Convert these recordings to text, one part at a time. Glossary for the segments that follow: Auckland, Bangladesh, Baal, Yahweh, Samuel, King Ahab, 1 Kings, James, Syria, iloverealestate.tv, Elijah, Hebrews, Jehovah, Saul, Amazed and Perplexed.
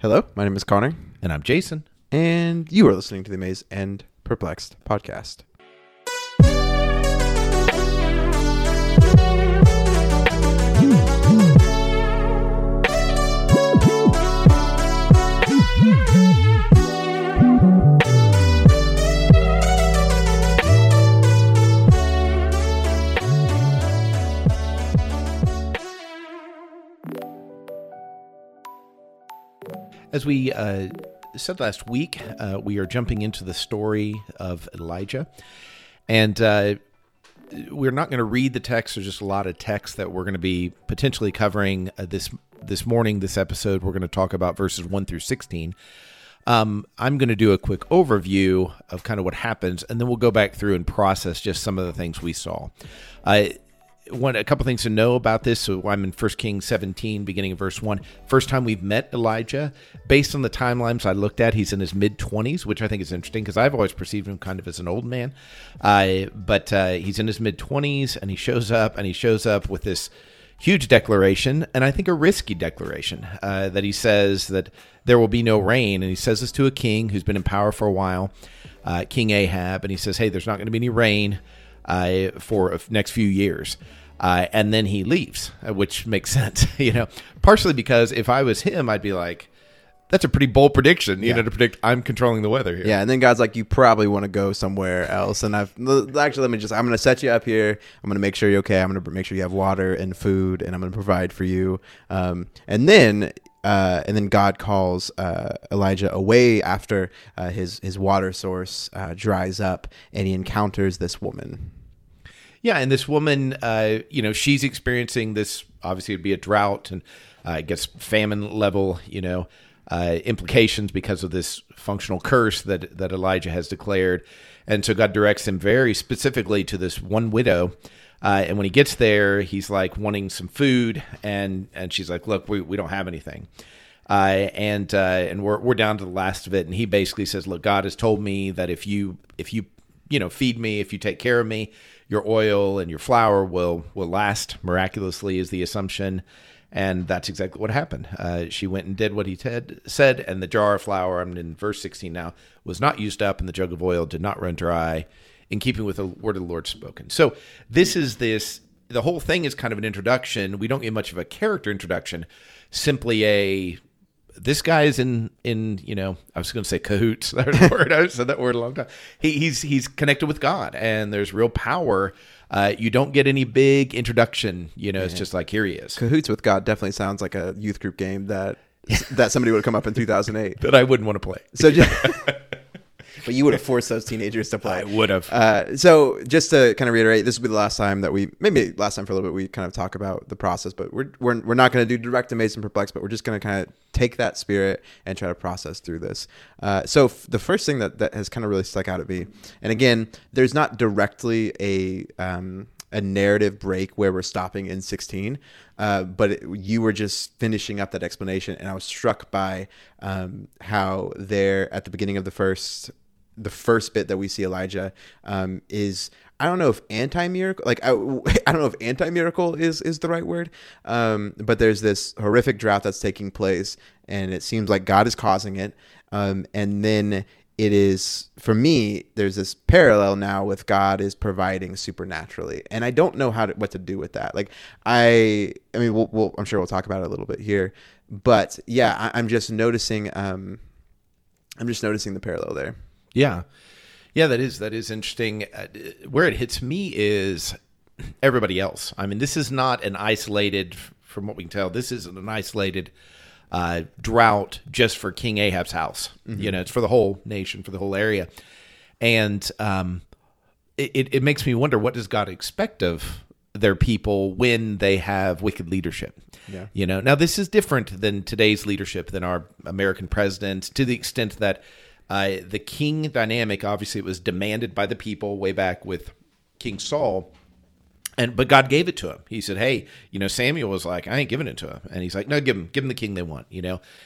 Hello, my name is Connor. And I'm Jason. And you are listening to the Amazed and Perplexed podcast. As we said last week, we are jumping into the story of Elijah, and we're not going to read the text. There's just a lot of text that we're going to be potentially covering this morning, this episode. We're going to talk about verses 1 through 16. I'm going to do a quick overview of kind of what happens, and then we'll go back through and process just some of the things we saw. A couple things to know about this. So I'm in 1 Kings 17, beginning of verse 1. First time we've met Elijah. Based on the timelines I looked at, he's in his mid-20s, which I think is interesting because I've always perceived him kind of as an old man. But he's in his mid-20s, and he shows up with this huge declaration, and I think a risky declaration, that he says that there will be no rain. And he says this to a king who's been in power for a while, King Ahab, and he says, hey, there's not going to be any rain for the next few years. And then he leaves, which makes sense, partially because if I was him, I'd be like, that's a pretty bold prediction, to predict I'm controlling the weather here. Yeah, and then God's like, you probably want to go somewhere else. And I'm going to set you up here. I'm going to make sure you're okay. I'm going to make sure you have water and food, and I'm going to provide for you. And then God calls Elijah away after his water source dries up, and he encounters this woman. Yeah, and this woman, she's experiencing this, obvusly it'd be a drought, and I guess famine level, implications because of this functional curse that Elijah has declared. And so God directs him very specifically to this one widow. And when he gets there, he's like wanting some food, and she's like, look, we don't have anything. And we're down to the last of it. And he basically says, look, God has told me that if you feed me, if you take care of me, your oil and your flour will last miraculously, is the assumption. And that's exactly what happened. She went and did what he said, and the jar of flour, I'm in verse 16 now, was not used up, and the jug of oil did not run dry, in keeping with the word of the Lord spoken. So the whole thing is kind of an introduction. We don't get much of a character introduction, simply this guy is in I was going to say cahoots, that word. I've said that word a long time. He's connected with God, and there's real power. You don't get any big introduction, It's just like, here he is. Cahoots with God definitely sounds like a youth group game that somebody would come up in 2008. That I wouldn't want to play. So but you would have forced those teenagers to play. I would have. So just to kind of reiterate, this will be the last time that we kind of talk about the process, but we're not going to do direct Amazed and Perplexed, but we're just going to kind of take that spirit and try to process through this. So the first thing that has kind of really stuck out at me, and again, there's not directly a narrative break where we're stopping in 16, but you were just finishing up that explanation, and I was struck by how there at the beginning of the first bit that we see Elijah is, I don't know if anti-miracle, I don't know if anti-miracle is the right word, but there's this horrific drought that's taking place, and it seems like God is causing it, and then it is, for me, there's this parallel now with God is providing supernaturally, and I don't know what to do with that. Like, I mean, I'm sure we'll talk about it a little bit here, but yeah, I'm just noticing the parallel there. Yeah. Yeah, that is interesting. Where it hits me is everybody else. I mean, this is not an isolated, from what we can tell, this isn't an isolated drought just for King Ahab's house. Mm-hmm. It's for the whole nation, for the whole area. And it makes me wonder, what does God expect of their people when they have wicked leadership? Yeah. Now this is different than today's leadership, than our American presidents, to the extent that the king dynamic, obviously, it was demanded by the people way back with King Saul. But God gave it to him. He said, hey, Samuel was like, I ain't giving it to him. And he's like, no, give him the king they want,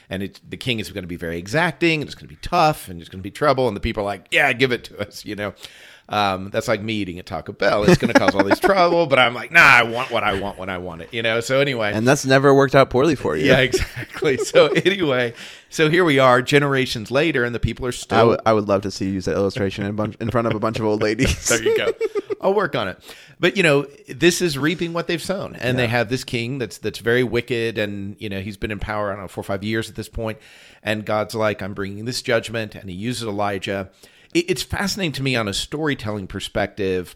And the king is going to be very exacting, and it's going to be tough, and it's going to be trouble. And the people are like, yeah, give it to us, That's like me eating at Taco Bell. It's going to cause all this trouble, but I'm like, nah, I want what I want when I want it, you know? So anyway. And that's never worked out poorly for you. Yeah, exactly. So anyway, so here we are generations later and the people are still. I would love to see you use that illustration in front of a bunch of old ladies. There you go. I'll work on it. But, you know, this is reaping what they've sown. And they have this king that's very wicked. And, you know, he's been in power, I don't know, 4 or 5 years at this point. And God's like, I'm bringing this judgment. And he uses Elijah. It's fascinating to me on a storytelling perspective,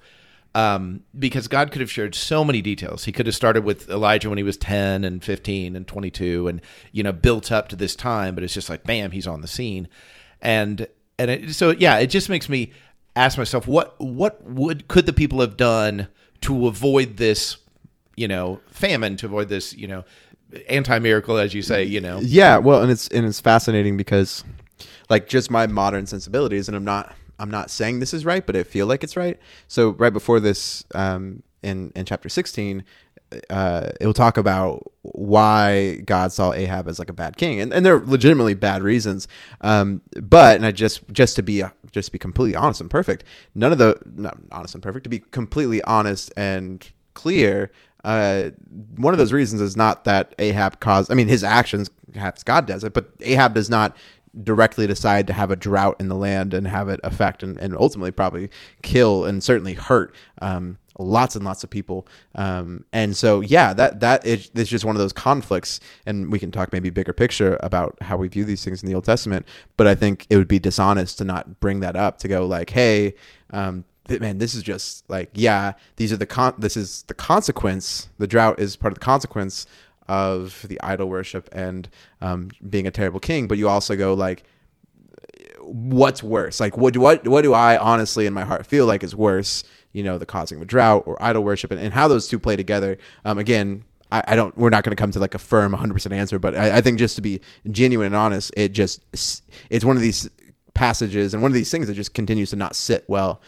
because God could have shared so many details. He could have started with Elijah when he was 10 and 15 and 22 and, you know, built up to this time. But it's just like, bam, he's on the scene. And it just makes me ask myself, what could the people have done to avoid this, you know, famine, to avoid this, you know, anti-miracle, as you say, you know? Yeah, well, and it's fascinating because, like, just my modern sensibilities, and I'm not saying this is right, but I feel like it's right. So right before this, in chapter 16, it will talk about why God saw Ahab as like a bad king, and there are legitimately bad reasons. But to be completely honest and perfect, to be completely honest and clear, one of those reasons is not that Ahab caused. I mean, his actions, perhaps God does it, but Ahab does not directly decide to have a drought in the land and have it affect and ultimately probably kill and certainly hurt lots and lots of people. That is just one of those conflicts, and we can talk maybe bigger picture about how we view these things in the Old Testament, but I think it would be dishonest to not bring that up, to go like, hey, man, this is just like, yeah, this is the consequence. The drought is part of the consequence of the idol worship and being a terrible king. But you also go like, what's worse? Like, what do I honestly in my heart feel like is worse? You know, the causing of a drought or idol worship, and how those two play together. We're not going to come to like a firm 100% answer, but I think just to be genuine and honest, it's one of these passages and one of these things that just continues to not sit well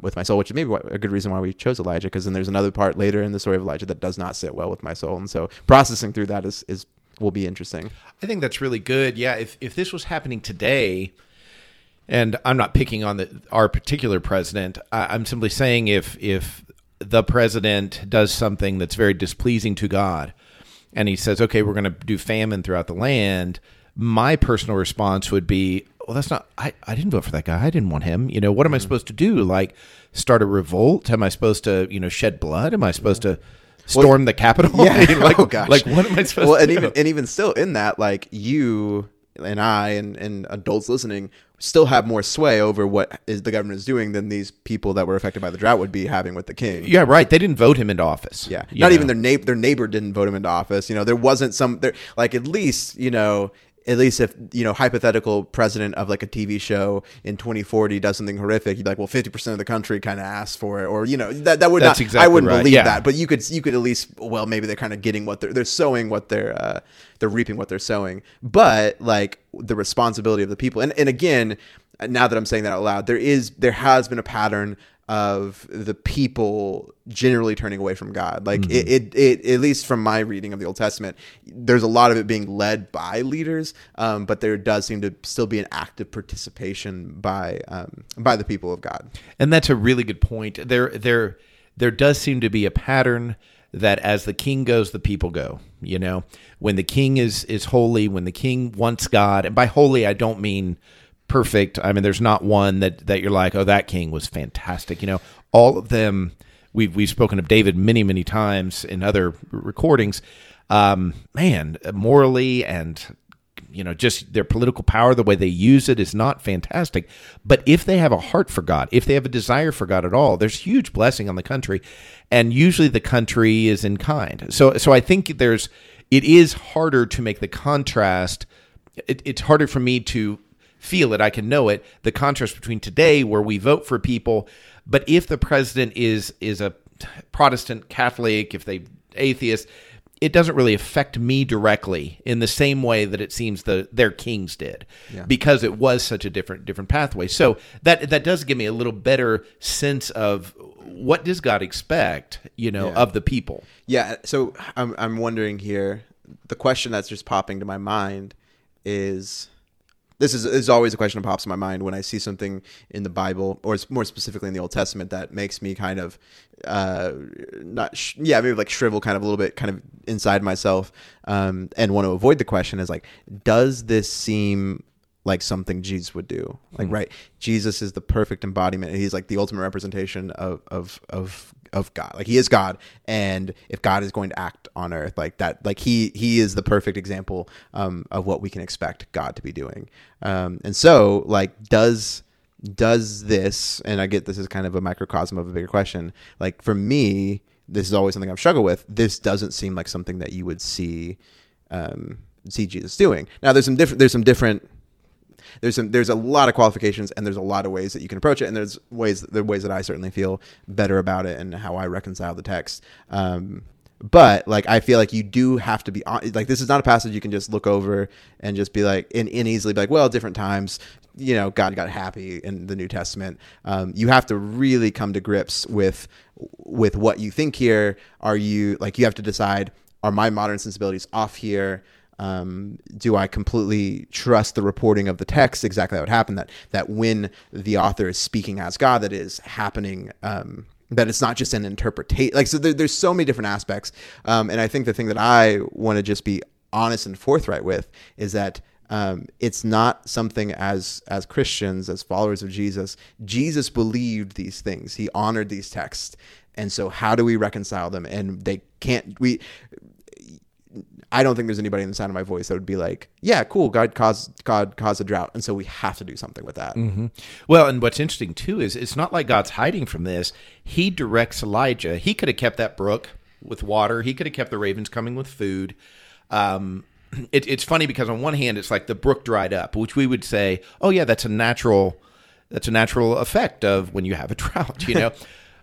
with my soul, which is maybe a good reason why we chose Elijah, because then there's another part later in the story of Elijah that does not sit well with my soul, and so processing through that will be interesting. I think that's really good. Yeah, if this was happening today, and I'm not picking on our particular president, I'm simply saying if the president does something that's very displeasing to God, and he says, okay, we're going to do famine throughout the land, my personal response would be, well, that's not, I didn't vote for that guy. I didn't want him. You know, what am I supposed to do? Like, start a revolt? Am I supposed to, you know, shed blood? Am I supposed to storm the Capitol? Yeah. Like, oh, gosh. Like, what am I supposed to do? And even still in that, like, you and I and adults listening still have more sway over what is the government is doing than these people that were affected by the drought would be having with the king. Yeah, right. They didn't vote him into office. Yeah. Not even their neighbor didn't vote him into office. You know, there wasn't at least if, you know, hypothetical president of like a TV show in 2040 does something horrific, you'd be like, well, 50% of the country kind of asked for it, or, you know, I wouldn't believe that, but you could at least, well, maybe they're kind of getting what they're sowing, what they're reaping what they're sowing, but like the responsibility of the people. And again, now that I'm saying that out loud, there has been a pattern of the people generally turning away from God. Like, it, at least from my reading of the Old Testament, there's a lot of it being led by leaders, but there does seem to still be an active participation by the people of God. And that's a really good point. There does seem to be a pattern that as the king goes, the people go, you know? When the king is holy, when the king wants God, and by holy, I don't mean perfect. I mean, there's not one that you're like, oh, that king was fantastic. You know, all of them, we've spoken of David many, many times in other recordings. Man, morally and, you know, just their political power, the way they use it is not fantastic. But if they have a heart for God, if they have a desire for God at all, there's huge blessing on the country. And usually the country is in kind. So I think it is harder to make the contrast. It's harder for me to feel it, I can know it, the contrast between today where we vote for people, but if the president is a Protestant, Catholic, if they atheist, it doesn't really affect me directly in the same way that it seems their kings did, because it was such a different pathway. So that does give me a little better sense of what does God expect, you know, of the people. Yeah, so I'm wondering here, the question that's just popping to my mind is... This is always a question that pops in my mind when I see something in the Bible, or more specifically in the Old Testament, that makes me kind of, shrivel kind of a little bit, kind of inside myself, and want to avoid the question. Is like, does this seem like something Jesus would do? Like, right, Jesus is the perfect embodiment. He's like the ultimate representation of God. Like, he is God, and if God is going to act on earth like that, like he is the perfect example of what we can expect God to be doing. And so, like, does this, and I get this is kind of a microcosm of a bigger question, like for me, this is always something I've struggled with. This doesn't seem like something that you would see Jesus doing. Now, there's a lot of qualifications, and there's a lot of ways that you can approach it, and there are ways that I certainly feel better about it and how I reconcile the text. But like, I feel like you do have to be like, this is not a passage you can just look over and just be like, and easily be like, well, different times, you know, God got happy in the New Testament. You have to really come to grips with what you think here. Are you like, you have to decide, are my modern sensibilities off here? Do I completely trust the reporting of the text? Exactly how it happened, that when the author is speaking as God, that is happening, that it's not just an interpretation. Like, so there's so many different aspects. And I think the thing that I want to just be honest and forthright with is that it's not something as Christians, as followers of Jesus. Jesus believed these things. He honored these texts. And so how do we reconcile them? And they can't, I don't think there's anybody in the sound of my voice that would be like, yeah, cool, God caused a drought, and so we have to do something with that. Mm-hmm. Well, and what's interesting, too, is it's not like God's hiding from this. He directs Elijah. He could have kept that brook with water. He could have kept the ravens coming with food. It's funny because on one hand, it's like the brook dried up, which we would say, oh, yeah, that's a natural effect of when you have a drought, you know.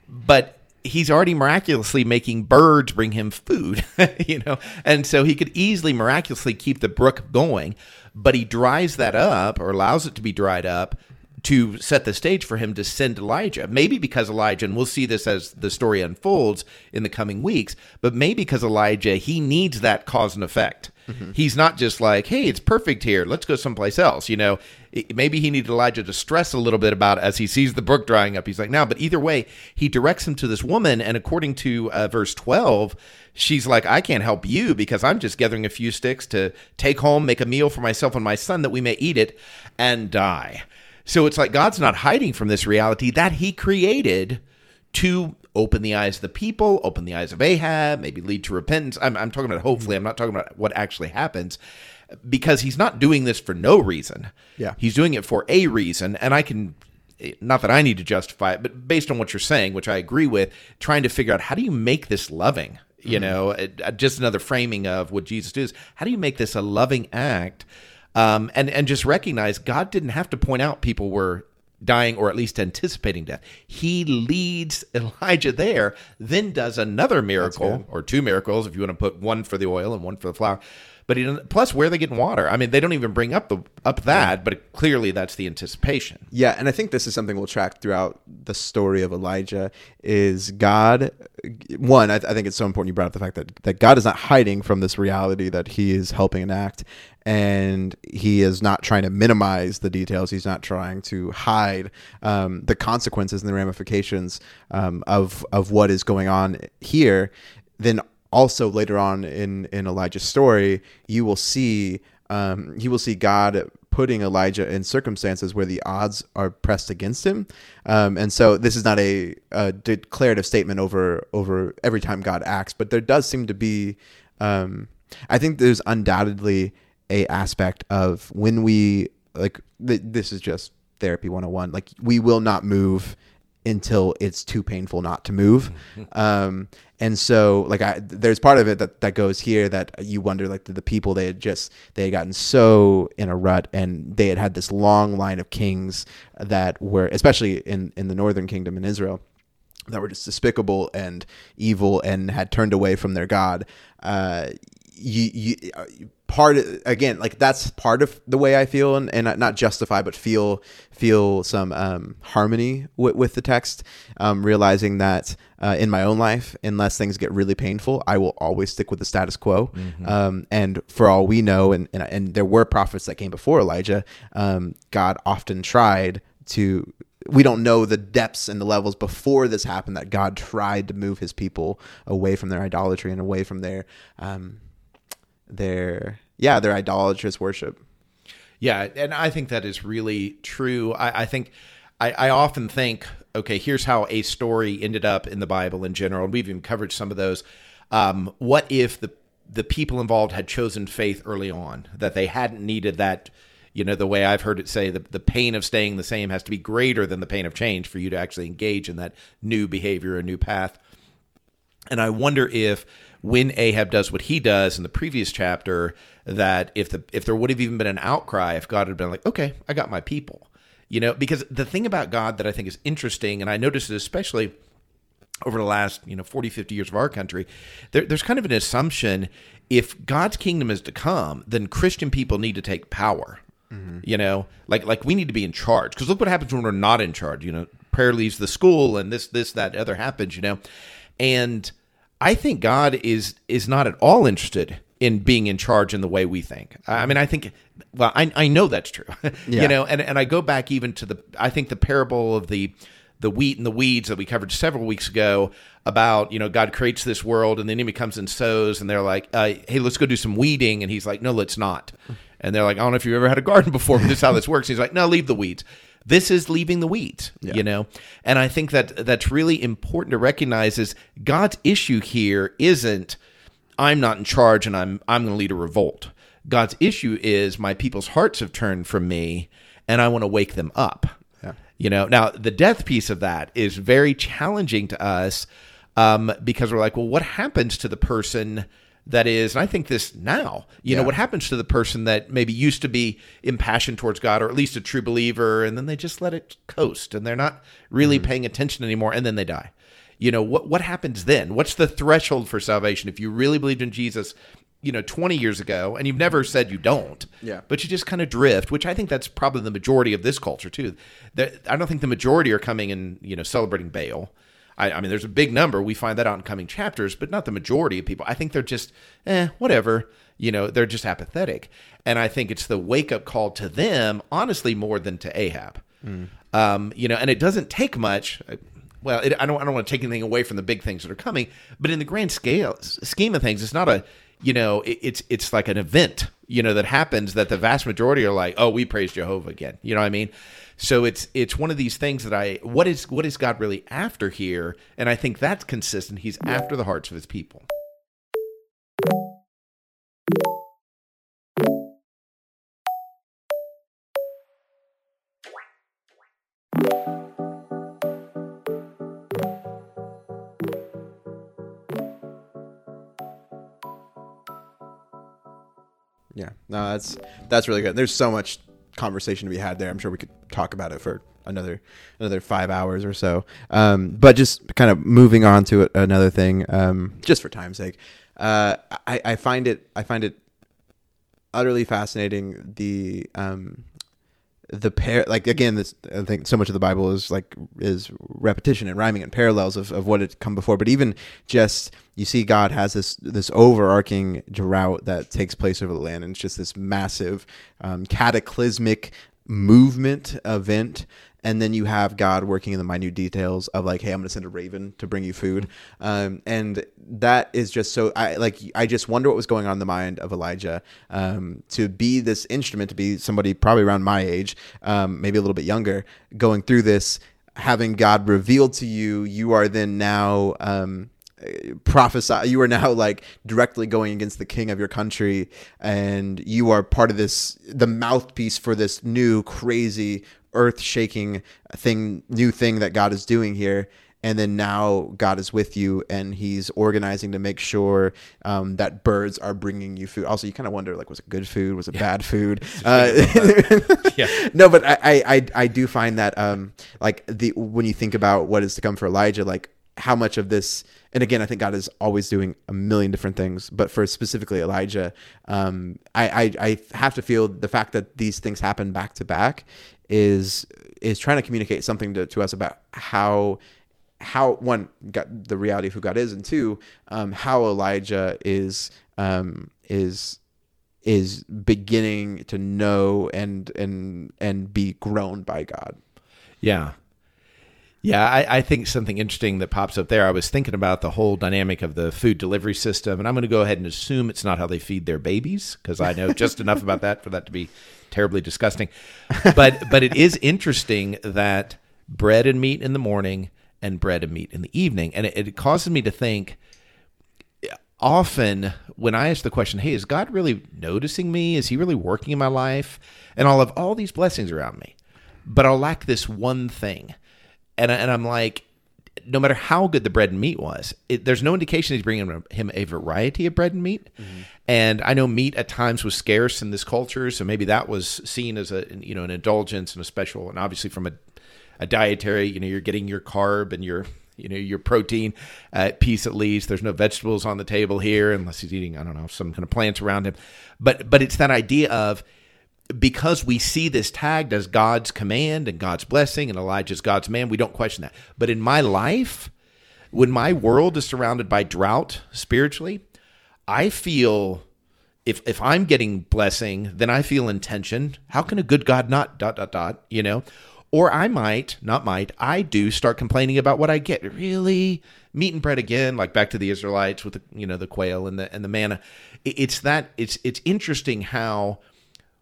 But he's already miraculously making birds bring him food, you know, and so he could easily miraculously keep the brook going, but he dries that up, or allows it to be dried up, to set the stage for him to send Elijah. Maybe because Elijah, and we'll see this as the story unfolds in the coming weeks, but maybe because Elijah, he needs that cause and effect. Mm-hmm. He's not just like, hey, it's perfect here, let's go someplace else, you know. Maybe he needed Elijah to stress a little bit about it as he sees the brook drying up. He's like, no, but either way, he directs him to this woman, and according to verse 12, she's like, I can't help you because I'm just gathering a few sticks to take home, make a meal for myself and my son that we may eat it and die. So it's like God's not hiding from this reality that he created to open the eyes of the people, open the eyes of Ahab, maybe lead to repentance. I'm talking about hopefully. I'm not talking about what actually happens, because he's not doing this for no reason. Yeah, he's doing it for a reason. And I can, not that I need to justify it, but based on what you're saying, which I agree with, trying to figure out, how do you make this loving? You mm-hmm. know, just another framing of what Jesus does. How do you make this a loving act? And just recognize God didn't have to point out people were dying, or at least anticipating death. He leads Elijah there, then does another miracle, or two miracles, if you want to put one for the oil and one for the flour. But plus, where are they getting water? I mean, they don't even bring up that, but clearly that's the anticipation. Yeah, and I think this is something we'll track throughout the story of Elijah, is God, one, I think it's so important you brought up the fact that God is not hiding from this reality that he is helping enact, and he is not trying to minimize the details. He's not trying to hide the consequences and the ramifications of what is going on here. Then also later on in Elijah's story, you will see God putting Elijah in circumstances where the odds are pressed against him. And so this is not a declarative statement over every time God acts, but there does seem to be, I think there's undoubtedly a aspect of when we, like, this is just therapy 101, like, we will not move until it's too painful not to move. And so, like, there's part of it that goes here that you wonder, like, the people, they had gotten so in a rut, and they had this long line of kings that were, especially in the northern kingdom in Israel, that were just despicable and evil and had turned away from their God. part of, again, like that's part of the way I feel, and not justify, but feel some harmony with the text, realizing that in my own life, unless things get really painful, I will always stick with the status quo. Mm-hmm. And for all we know, and there were prophets that came before Elijah, God often tried to... We don't know the depths and the levels before this happened that God tried to move his people away from their idolatry and away from their idolatrous worship. Yeah. And I think that is really true. I often think, okay, here's how a story ended up in the Bible in general. And we've even covered some of those. What if the people involved had chosen faith early on, that they hadn't needed that? You know, the way I've heard it say, the pain of staying the same has to be greater than the pain of change for you to actually engage in that new behavior, a new path. And I wonder if when Ahab does what he does in the previous chapter, that if there would have even been an outcry, if God had been like, okay, I got my people. You know, because the thing about God that I think is interesting, and I noticed it especially over the last, 40, 50 years of our country, there's kind of an assumption, if God's kingdom is to come, then Christian people need to take power. Mm-hmm. Like we need to be in charge, because look what happens when we're not in charge. Prayer leaves the school, and this, that, other happens, and I think God is not at all interested in being in charge in the way we think. I mean, I think, well, I know that's true, yeah. And I go back even to I think the parable of the wheat and the weeds that we covered several weeks ago about, God creates this world and the enemy comes and sows, and they're like, hey, let's go do some weeding. And he's like, no, let's not. And they're like, I don't know if you've ever had a garden before, but this is how this works. And he's like, no, leave the weeds. This is leaving the weeds, yeah. And I think that that's really important to recognize, is God's issue here isn't, I'm not in charge and I'm going to lead a revolt. God's issue is, my people's hearts have turned from me and I want to wake them up. Now the death piece of that is very challenging to us, because we're like, well, what happens to the person that is, and I think this now, what happens to the person that maybe used to be impassioned towards God, or at least a true believer, and then they just let it coast and they're not really paying attention anymore, and then they die. What happens then? What's the threshold for salvation? If you really believed in Jesus, 20 years ago, and you've never said you don't, but you just kind of drift, which I think that's probably the majority of this culture too. I don't think the majority are coming and, celebrating Baal. I mean, there's a big number. We find that out in coming chapters, but not the majority of people. I think they're just, whatever, they're just apathetic. And I think it's the wake-up call to them, honestly, more than to Ahab. Mm. And it doesn't take much. Well, I don't want to take anything away from the big things that are coming, but in the grand scheme of things, it's not a... it's like an event, that happens, that the vast majority are like, oh, we praise Jehovah again. You know what I mean? So it's one of these things that what is God really after here? And I think that's consistent. He's after the hearts of his people. Yeah, no, that's really good. There's so much conversation to be had there. I'm sure we could talk about it for another 5 hours or so. But just kind of moving on to another thing, just for time's sake, I find it utterly fascinating, the pair, like, again, this, I think so much of the Bible is repetition and rhyming and parallels of what had come before, but even just, you see God has this overarching drought that takes place over the land, and it's just this massive cataclysmic movement event, and then you have God working in the minute details of, like, hey, I'm gonna send a raven to bring you food, and that is just so, I just wonder what was going on in the mind of Elijah, to be this instrument, to be somebody probably around my age, maybe a little bit younger, going through this, having God revealed to you. You are then now prophesy. You are now, like, directly going against the king of your country, and you are part of this, the mouthpiece for this new crazy earth-shaking thing, new thing that God is doing here. And then now God is with you, and he's organizing to make sure that birds are bringing you food. Also, you kind of wonder, like, was it good food? Was it bad food? No, but I do find that, when you think about what is to come for Elijah, like, how much of this, and again, I think God is always doing a million different things, but for specifically Elijah, I have to feel the fact that these things happen back to back is trying to communicate something to us about how one, God, the reality of who God is, and two, how Elijah is beginning to know and be grown by God. Yeah. Yeah, I think something interesting that pops up there, I was thinking about the whole dynamic of the food delivery system, and I'm going to go ahead and assume it's not how they feed their babies, because I know just enough about that for that to be terribly disgusting. But it is interesting that bread and meat in the morning and bread and meat in the evening, and it causes me to think, often when I ask the question, hey, is God really noticing me? Is he really working in my life? And I'll have all these blessings around me, but I'll lack this one thing. And I'm like, no matter how good the bread and meat was, there's no indication he's bringing him a variety of bread and meat. Mm-hmm. And I know meat at times was scarce in this culture, so maybe that was seen as an indulgence and a special. And obviously from a dietary, you're getting your carb and your protein piece at least. There's no vegetables on the table here unless he's eating, I don't know, some kind of plants around him. But it's that idea of, because we see this tagged as God's command and God's blessing and Elijah's God's man, we don't question that. But in my life, when my world is surrounded by drought spiritually, I feel if I'm getting blessing, then I feel in tension. How can a good God not ? Or I do start complaining about what I get. Really? Meat and bread again, like back to the Israelites with the quail and the manna. It's interesting how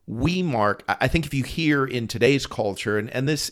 we mark, I think if you hear in today's culture, and this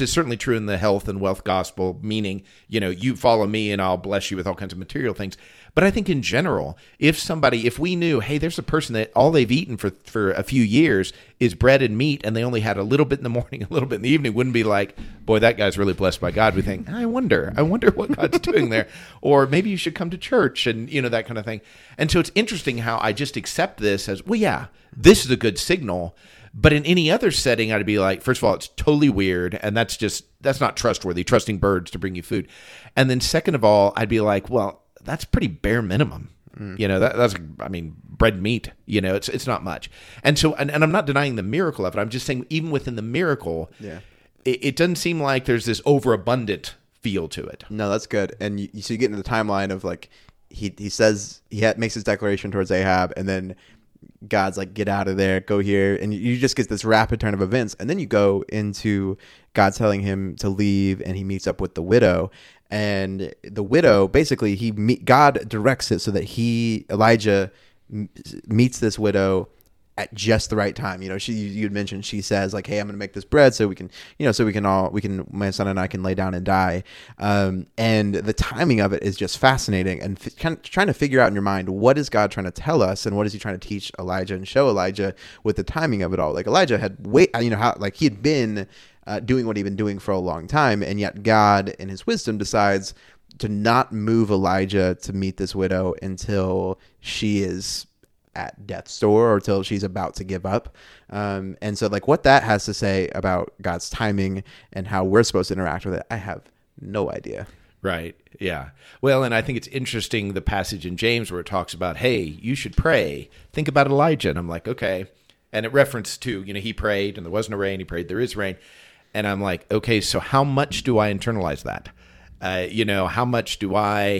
is certainly true in the health and wealth gospel, meaning, you follow me and I'll bless you with all kinds of material things. But I think in general, if we knew, hey, there's a person that all they've eaten for a few years is bread and meat, and they only had a little bit in the morning, a little bit in the evening, wouldn't be like, boy, that guy's really blessed by God. We think, I wonder what God's doing there. Or maybe you should come to church and, that kind of thing. And so it's interesting how I just accept this as, well, yeah, this is a good signal. But in any other setting, I'd be like, first of all, it's totally weird, and that's not trustworthy, trusting birds to bring you food. And then second of all, I'd be like, well, that's pretty bare minimum. Mm. That's bread and meat, it's not much. And so, and I'm not denying the miracle of it. I'm just saying even within the miracle, it doesn't seem like there's this overabundant feel to it. No, that's good. And so you get into the timeline of like, he says, makes his declaration towards Ahab, and then God's like, get out of there, go here. And you just get this rapid turn of events. And then you go into God telling him to leave, and he meets up with the widow. And the widow, basically, God directs it so that Elijah meets this widow at just the right time. You'd mentioned, she says like, hey, I'm going to make this bread so we can, my son and I can lay down and die. And the timing of it is just fascinating, and kind of trying to figure out in your mind, what is God trying to tell us? And what is he trying to teach Elijah and show Elijah with the timing of it all? Like Elijah had he had been doing what he'd been doing for a long time. And yet God in his wisdom decides to not move Elijah to meet this widow until she is at death's door, or till she's about to give up. And so like what that has to say about God's timing and how we're supposed to interact with it, I have no idea. Right. Yeah. Well, and I think it's interesting, the passage in James where it talks about, hey, you should pray. Think about Elijah. And I'm like, okay. And it referenced to, he prayed and there wasn't a rain. He prayed, there is rain. And I'm like, okay, so how much do I internalize that? How much do I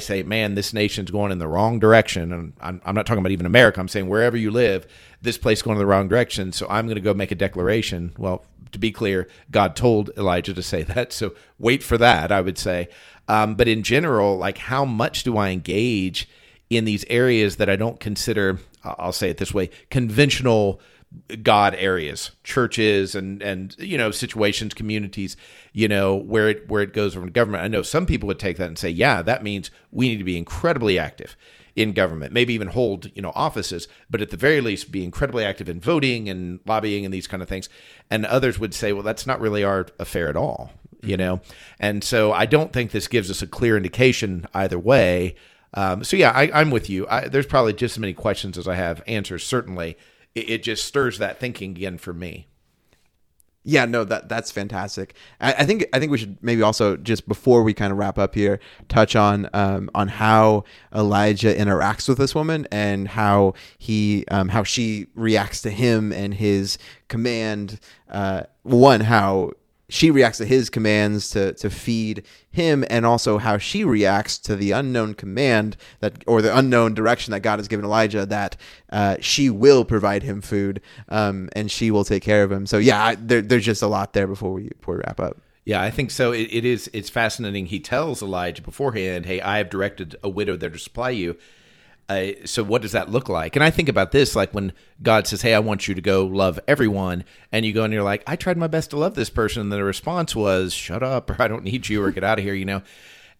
say, man, this nation's going in the wrong direction? And I'm not talking about even America. I'm saying wherever you live, this place going in the wrong direction, so I'm going to go make a declaration. Well, to be clear, God told Elijah to say that, so wait for that, I would say. But in general, like how much do I engage in these areas that I don't consider, I'll say it this way, conventional God areas, churches and situations, communities, where it goes from government. I know some people would take that and say, yeah, that means we need to be incredibly active in government, maybe even hold, offices, but at the very least be incredibly active in voting and lobbying and these kind of things. And others would say, well, that's not really our affair at all, . And so I don't think this gives us a clear indication either way. So yeah, I'm with you. There's probably just as many questions as I have answers, certainly. It just stirs that thinking again for me. Yeah, no, that's fantastic. I think we should maybe also, just before we kind of wrap up here, touch on how Elijah interacts with this woman and how he how she reacts to him and his command. How she reacts to his commands to feed him, and also how she reacts to the unknown command that, or the unknown direction that God has given Elijah, that she will provide him food and she will take care of him. So yeah, there's just a lot there before we wrap up. Yeah, I think so. It's fascinating. He tells Elijah beforehand, "Hey, I have directed a widow there to supply you." So what does that look like? And I think about this, like when God says, "Hey, I want you to go love everyone," and you go and you're like, "I tried my best to love this person," and the response was, "Shut up," or "I don't need you," or "Get out of here," you know.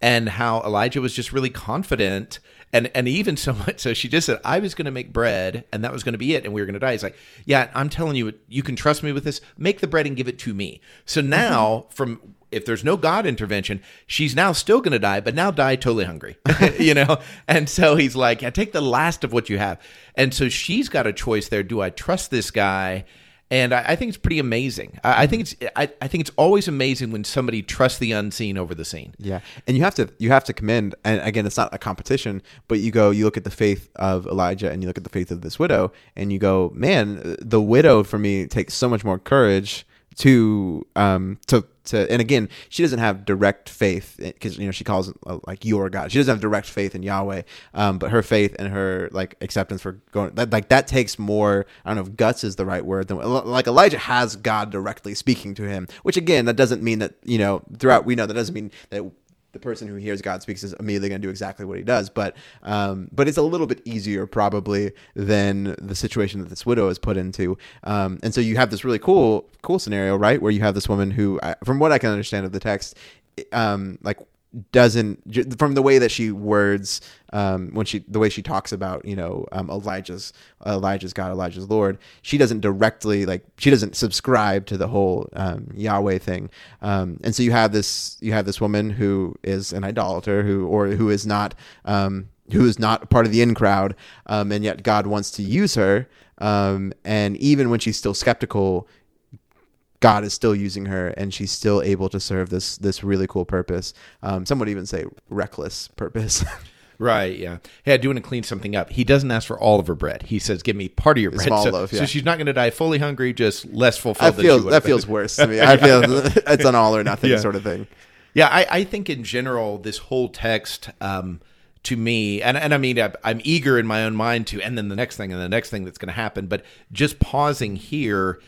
And how Elijah was just really confident, and even so much so she just said, "I was going to make bread, and that was going to be it, and we were going to die." He's like, "Yeah, I'm telling you, you can trust me with this. Make the bread and give it to me." So now, from if there's no God intervention, she's now still going to die, but now die totally hungry, you know? And so he's like, "I take the last of what you have." And so she's got a choice there. Do I trust this guy? And I think it's pretty amazing. I think it's always amazing when somebody trusts the unseen over the seen. Yeah, and you have to commend. And again, it's not a competition, but you look at the faith of Elijah, and you look at the faith of this widow, and you go, man, the widow for me takes so much more courage to and again, she doesn't have direct faith, because you know she calls like your God. She doesn't have direct faith in Yahweh, but her faith and her like acceptance for going that takes more. I don't know if guts is the right word. Than like Elijah has God directly speaking to him, which again, that doesn't mean that that doesn't mean that the person who hears God speaks is immediately going to do exactly what he does. But it's a little bit easier probably than the situation that this widow is put into. And so you have this really cool scenario, right? Where you have this woman who, from what I can understand of the text, doesn't, from the way that she words, the way she talks about, Elijah's God, Elijah's Lord, she doesn't directly, she doesn't subscribe to the whole Yahweh thing. And so you have this woman who is an idolater, who is not part of the in crowd, and yet God wants to use her. And even when she's still skeptical, God is still using her, and she's still able to serve this really cool purpose. Some would even say reckless purpose. Right, yeah. Hey, I do want to clean something up. He doesn't ask for all of her bread. He says, "Give me part of your bread." So she's not going to die fully hungry, just less fulfilled than she would. That feels worse to me. I feel it's an all or nothing sort of thing. Yeah, I think in general, this whole text to me, and I mean, I'm eager in my own mind to, and then the next thing, that's going to happen. But just pausing here,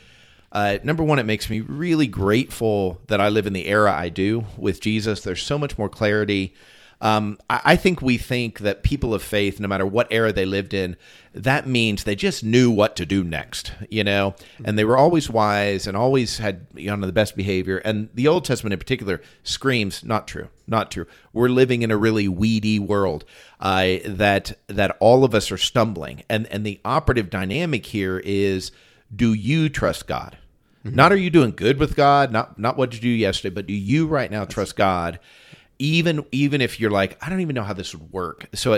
number one, it makes me really grateful that I live in the era I do with Jesus. There's so much more clarity. I think we think that people of faith, no matter what era they lived in, that means they just knew what to do next, and they were always wise and always had the best behavior. And the Old Testament in particular screams, not true, not true. We're living in a really weedy world that all of us are stumbling. And the operative dynamic here is, do you trust God? Mm-hmm. Not are you doing good with God, not what you do yesterday, but do you right now trust God? Even if you're like, I don't even know how this would work. So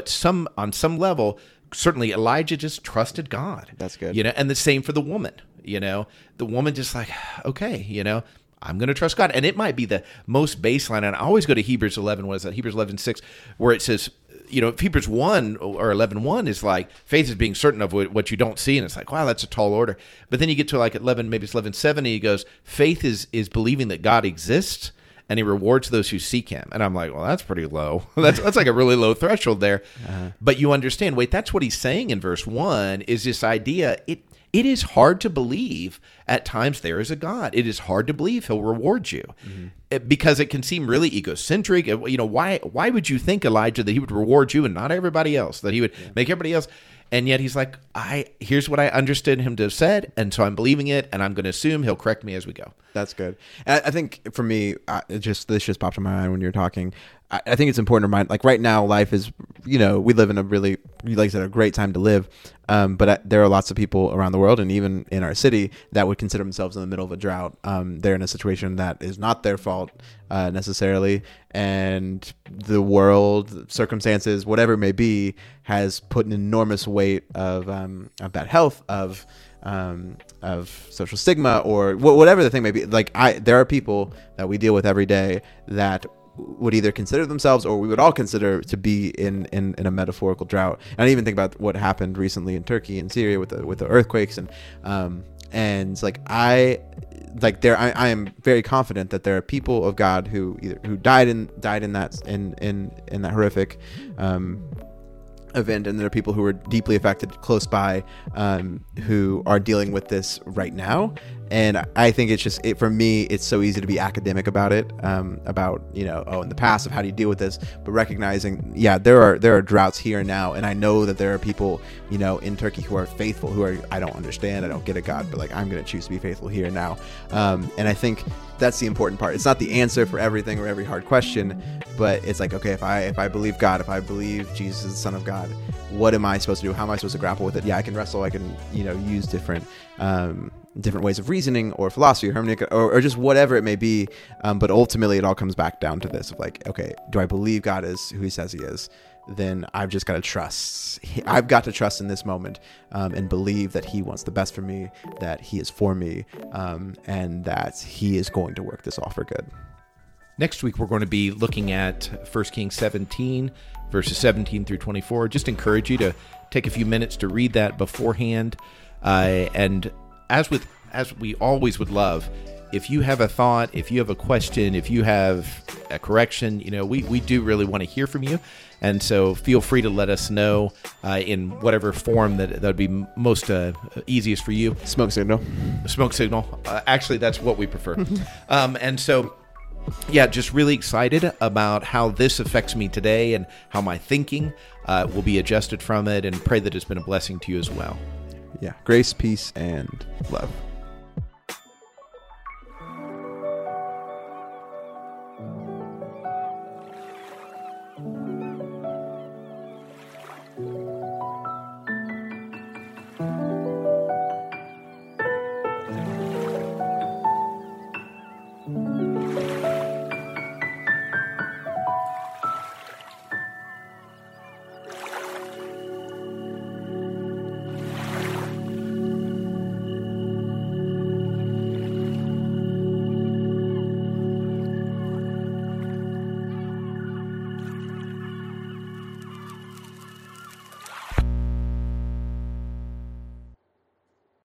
on some level, certainly Elijah just trusted God. That's good. And the same for the woman, the woman just like, okay, I'm going to trust God. And it might be the most baseline. And I always go to Hebrews 11, what is that? Hebrews 11:6, where it says, Hebrews 1 or 11:1 is like, faith is being certain of what you don't see. And it's like, wow, that's a tall order. But then you get to like 11, maybe it's 11:7, and he goes, faith is believing that God exists and he rewards those who seek him. And I'm like, well, that's pretty low. That's like a really low threshold there. Uh-huh. But you understand, wait, that's what he's saying in verse 1 is this idea, it is hard to believe at times there is a God. It is hard to believe he'll reward you, because it can seem really egocentric. Why would you think, Elijah, that he would reward you and not everybody else, that he would make everybody else? And yet he's like, here's what I understood him to have said, and so I'm believing it, and I'm going to assume he'll correct me as we go. That's good. And I think for me, this just popped in my mind when you're talking. I think it's important to remind, like right now, life is, we live in a really, like I said, a great time to live. But there are lots of people around the world, and even in our city, that would consider themselves in the middle of a drought. They're in a situation that is not their fault necessarily, and the world, circumstances, whatever it may be, has put an enormous weight of bad health, of of social stigma or whatever the thing may be. Like, there are people that we deal with every day that would either consider themselves or we would all consider to be in a metaphorical drought. And I even think about what happened recently in Turkey and Syria with the earthquakes and I am very confident that there are people of God who died in that horrific event, and there are people who were deeply affected close by who are dealing with this right now. And I think it's just, for me, it's so easy to be academic about it, about, in the past of how do you deal with this, but recognizing, there are droughts here and now. And I know that there are people, in Turkey who are faithful, who are, I don't understand, I don't get a God, but I'm going to choose to be faithful here and now. And I think that's the important part. It's not the answer for everything or every hard question, but it's okay, if I believe God, if I believe Jesus is the Son of God, what am I supposed to do? How am I supposed to grapple with it? Yeah, I can wrestle, I can, use different ways of reasoning or philosophy or hermeneutic or just whatever it may be, but ultimately it all comes back down to this of do I believe God is who he says he is? Then I've got to trust in this moment and believe that he wants the best for me, that he is for me, and that he is going to work this all for good. Next week we're going to be looking at 1 Kings 17 verses 17 through 24. Just encourage you to take a few minutes to read that beforehand, and as we always would love, if you have a thought, if you have a question, if you have a correction, we do really want to hear from you. And so feel free to let us know in whatever form that would be most easiest for you. Smoke signal. Actually, that's what we prefer. And so, just really excited about how this affects me today and how my thinking will be adjusted from it, and pray that it's been a blessing to you as well. Yeah, grace, peace, and love.